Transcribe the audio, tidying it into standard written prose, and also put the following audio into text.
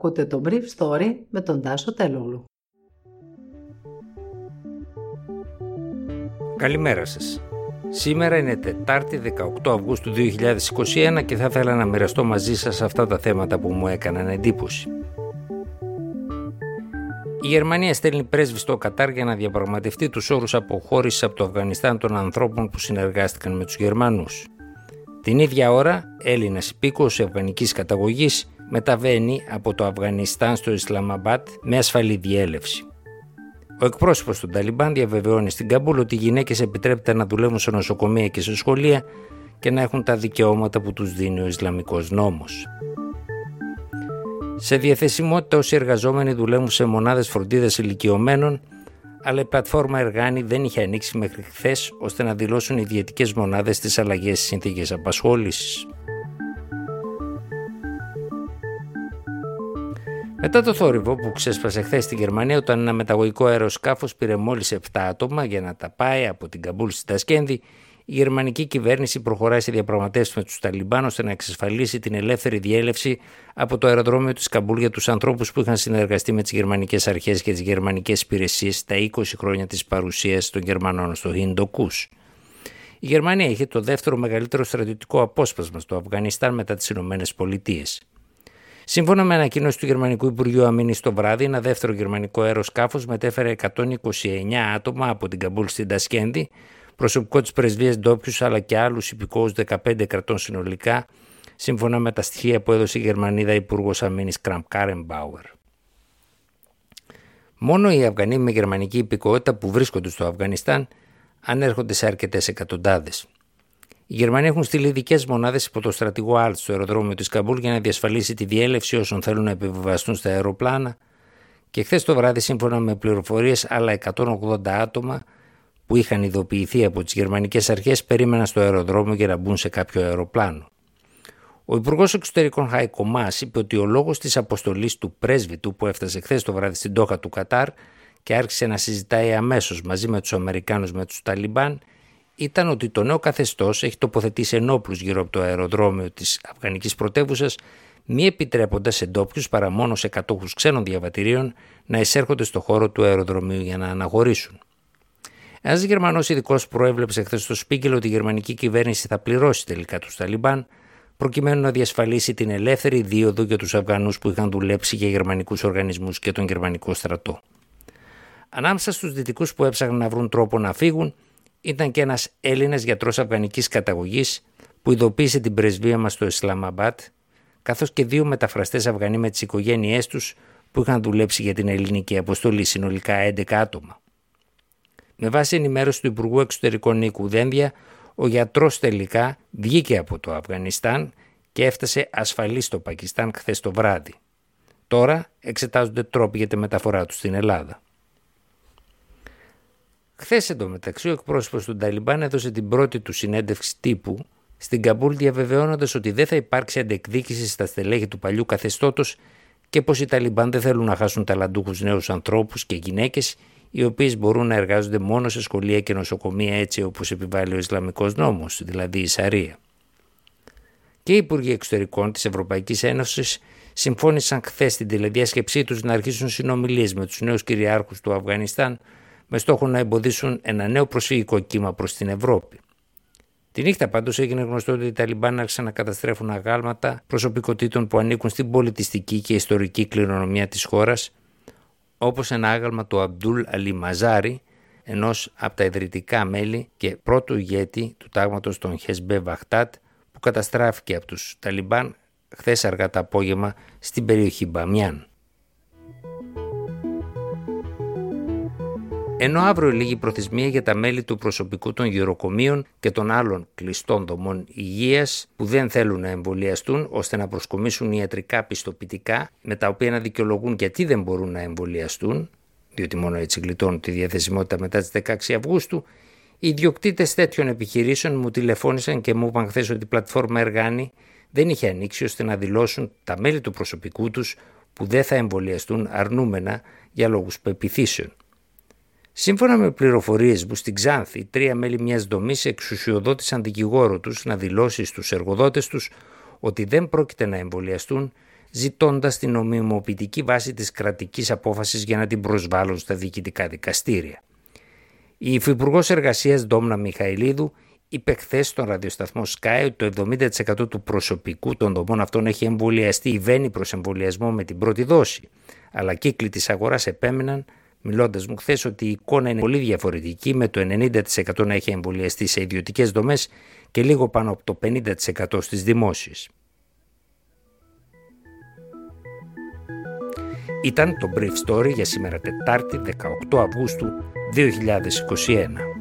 Ακούτε το Brief Story με τον Τάσο Τελούλου. Καλημέρα σας. Σήμερα είναι Τετάρτη 18 Αυγούστου 2021 και θα ήθελα να μοιραστώ μαζί σας αυτά τα θέματα που μου έκαναν εντύπωση. Η Γερμανία στέλνει πρέσβη στο Κατάρ για να διαπραγματευτεί τους όρους αποχώρησης από το Αφγανιστάν των ανθρώπων που συνεργάστηκαν με τους Γερμανούς. Την ίδια ώρα, Έλληνας υπήκοος αφγανικής καταγωγής μεταβαίνει από το Αφγανιστάν στο Ισλαμαμπάτ με ασφαλή διέλευση. Ο εκπρόσωπος του Ταλιμπάν διαβεβαιώνει στην Καμπούλ ότι οι γυναίκες επιτρέπεται να δουλεύουν σε νοσοκομεία και σε σχολεία και να έχουν τα δικαιώματα που τους δίνει ο Ισλαμικός νόμος. Σε διαθεσιμότητα, όσοι εργαζόμενοι δουλεύουν σε μονάδες φροντίδας ηλικιωμένων, αλλά η πλατφόρμα Εργάνη δεν είχε ανοίξει μέχρι χθες ώστε να δηλώσουν οι διαιτικές μονάδες τις αλλαγές στις συνθήκες απασχόλησης. Μετά το θόρυβο που ξέσπασε χθες στην Γερμανία, όταν ένα μεταγωγικό αεροσκάφος πήρε μόλις 7 άτομα για να τα πάει από την Καμπούλ στην Τασκένδη, η γερμανική κυβέρνηση προχωράει σε διαπραγματεύσεις με τους Ταλιμπάν ώστε να εξασφαλίσει την ελεύθερη διέλευση από το αεροδρόμιο της Καμπούλ για τους ανθρώπους που είχαν συνεργαστεί με τις γερμανικές αρχές και τις γερμανικές υπηρεσίες τα 20 χρόνια της παρουσίας των Γερμανών στο Ινδοκούς. Η Γερμανία είχε το δεύτερο μεγαλύτερο στρατιωτικό απόσπασμα στο Αφγανιστάν μετά τις Ηνωμένες Πολιτείες. Σύμφωνα με ανακοίνωση του Γερμανικού Υπουργείου Αμήνης το βράδυ, ένα δεύτερο γερμανικό αεροσκάφος μετέφερε 129 άτομα από την Καμπούλ στην Τασκένδη, προσωπικό της πρεσβείας, ντόπιους αλλά και άλλους υπηκόους 15 κρατών συνολικά, σύμφωνα με τα στοιχεία που έδωσε η Γερμανίδα Υπουργός Αμήνης Κραμπ Κάρεν Μπάουερ. Μόνο οι Αφγανοί με γερμανική υπηκότητα που βρίσκονται στο Αφγανιστάν ανέρχονται σε αρκετές εκατοντάδες. Οι Γερμανοί έχουν στείλει ειδικές μονάδες υπό το στρατηγό Αλτ στο αεροδρόμιο της Καμπούλ για να διασφαλίσει τη διέλευση όσων θέλουν να επιβιβαστούν στα αεροπλάνα, και χθες το βράδυ, σύμφωνα με πληροφορίες, άλλα 180 άτομα που είχαν ειδοποιηθεί από τις γερμανικές αρχές περίμεναν στο αεροδρόμιο για να μπουν σε κάποιο αεροπλάνο. Ο Υπουργός Εξωτερικών Χάικο Μάς είπε ότι ο λόγος της αποστολής του πρέσβη του, που έφτασε χθες το βράδυ στην Ντόχα του Κατάρ και άρχισε να συζητάει αμέσως μαζί με τους Αμερικάνους με τους Ταλιμπάν, ήταν ότι το νέο καθεστώς έχει τοποθετήσει ενόπλους γύρω από το αεροδρόμιο της αφγανικής πρωτεύουσας, μη επιτρέποντας σε ντόπιους παρά μόνο σε κατόχους ξένων διαβατηρίων να εισέρχονται στο χώρο του αεροδρομίου για να αναχωρήσουν. Ένας Γερμανός ειδικός προέβλεψε χθες στο Σπίγκελο ότι η γερμανική κυβέρνηση θα πληρώσει τελικά τους Ταλιμπάν, προκειμένου να διασφαλίσει την ελεύθερη δίωδο για τους Αφγανούς που είχαν δουλέψει για γερμανικούς οργανισμούς και τον γερμανικό στρατό. Ανάμεσα στους δυτικούς που έψαχναν να βρουν τρόπο να φύγουν, ήταν και ένας Έλληνας γιατρός αφγανικής καταγωγής που ειδοποίησε την πρεσβεία μας στο Ισλαμαμπάτ, καθώς και δύο μεταφραστές Αφγανοί με τις οικογένειές τους που είχαν δουλέψει για την ελληνική αποστολή, συνολικά 11 άτομα. Με βάση ενημέρωση του Υπουργού Εξωτερικών Νίκου Δένδια, ο γιατρός τελικά βγήκε από το Αφγανιστάν και έφτασε ασφαλής στο Πακιστάν χθες το βράδυ. Τώρα εξετάζονται τρόποι για τη μεταφορά του στην Ελλάδα. Χθες, εντωμεταξύ, ο εκπρόσωπος του Ταλιμπάν έδωσε την πρώτη του συνέντευξη τύπου στην Καμπούλ, διαβεβαιώνοντας ότι δεν θα υπάρξει αντεκδίκηση στα στελέχη του παλιού καθεστώτος και πως οι Ταλιμπάν δεν θέλουν να χάσουν ταλαντούχους νέους ανθρώπους και γυναίκες, οι οποίες μπορούν να εργάζονται μόνο σε σχολεία και νοσοκομεία, έτσι όπως επιβάλλει ο Ισλαμικός νόμος, δηλαδή η Σαρία. Και οι Υπουργοί Εξωτερικών της Ευρωπαϊκής Ένωσης συμφώνησαν χθες στην τηλεδιάσκεψή τους να αρχίσουν συνομιλίες με τους νέους κυριάρχους του Αφγανιστάν, με στόχο να εμποδίσουν ένα νέο προσφυγικό κύμα προς την Ευρώπη. Τη νύχτα πάντως έγινε γνωστό ότι οι Ταλιμπάν άρχισαν να καταστρέφουν αγάλματα προσωπικότητων που ανήκουν στην πολιτιστική και ιστορική κληρονομιά της χώρας, όπως ένα άγαλμα του Abdul Ali Mazari, ενός από τα ιδρυτικά μέλη και πρώτου ηγέτη του τάγματος των Χεσμπε Βαχτάτ, που καταστράφηκε από τους Ταλιμπάν χθες αργά το απόγευμα στην περιοχή Μπαμιάν. Ενώ αύριο λήγει η προθεσμία για τα μέλη του προσωπικού των γεροκομείων και των άλλων κλειστών δομών υγείας που δεν θέλουν να εμβολιαστούν, ώστε να προσκομίσουν ιατρικά πιστοποιητικά με τα οποία να δικαιολογούν γιατί δεν μπορούν να εμβολιαστούν, διότι μόνο έτσι γλιτώνουν τη διαθεσιμότητα μετά τις 16 Αυγούστου, οι ιδιοκτήτες τέτοιων επιχειρήσεων μου τηλεφώνησαν και μου είπαν χθες ότι η πλατφόρμα Εργάνη δεν είχε ανοίξει ώστε να δηλώσουν τα μέλη του προσωπικού τους που δεν θα εμβολιαστούν αρνούμενα για λόγους πεποιθήσεων. Σύμφωνα με πληροφορίες μου, στην Ξάνθη, 3 μέλη μιας δομής εξουσιοδότησαν δικηγόρο τους να δηλώσει στους εργοδότες τους ότι δεν πρόκειται να εμβολιαστούν, ζητώντας την νομιμοποιητική βάση της κρατικής απόφασης για να την προσβάλλουν στα διοικητικά δικαστήρια. Η υφυπουργός εργασίας Ντόμνα Μιχαηλίδου είπε χθες στον ραδιοσταθμό Sky ότι το 70% του προσωπικού των δομών αυτών έχει εμβολιαστεί ή βαίνει προς εμβολιασμό με την πρώτη δόση. Αλλά κύκλοι της αγοράς επέμεναν, μιλώντας μου χθες, ότι η εικόνα είναι πολύ διαφορετική, με το 90% να έχει εμβολιαστεί σε ιδιωτικές δομές και λίγο πάνω από το 50% στις δημόσιες. Ήταν το Brief Story για σήμερα Τετάρτη 18 Αυγούστου 2021.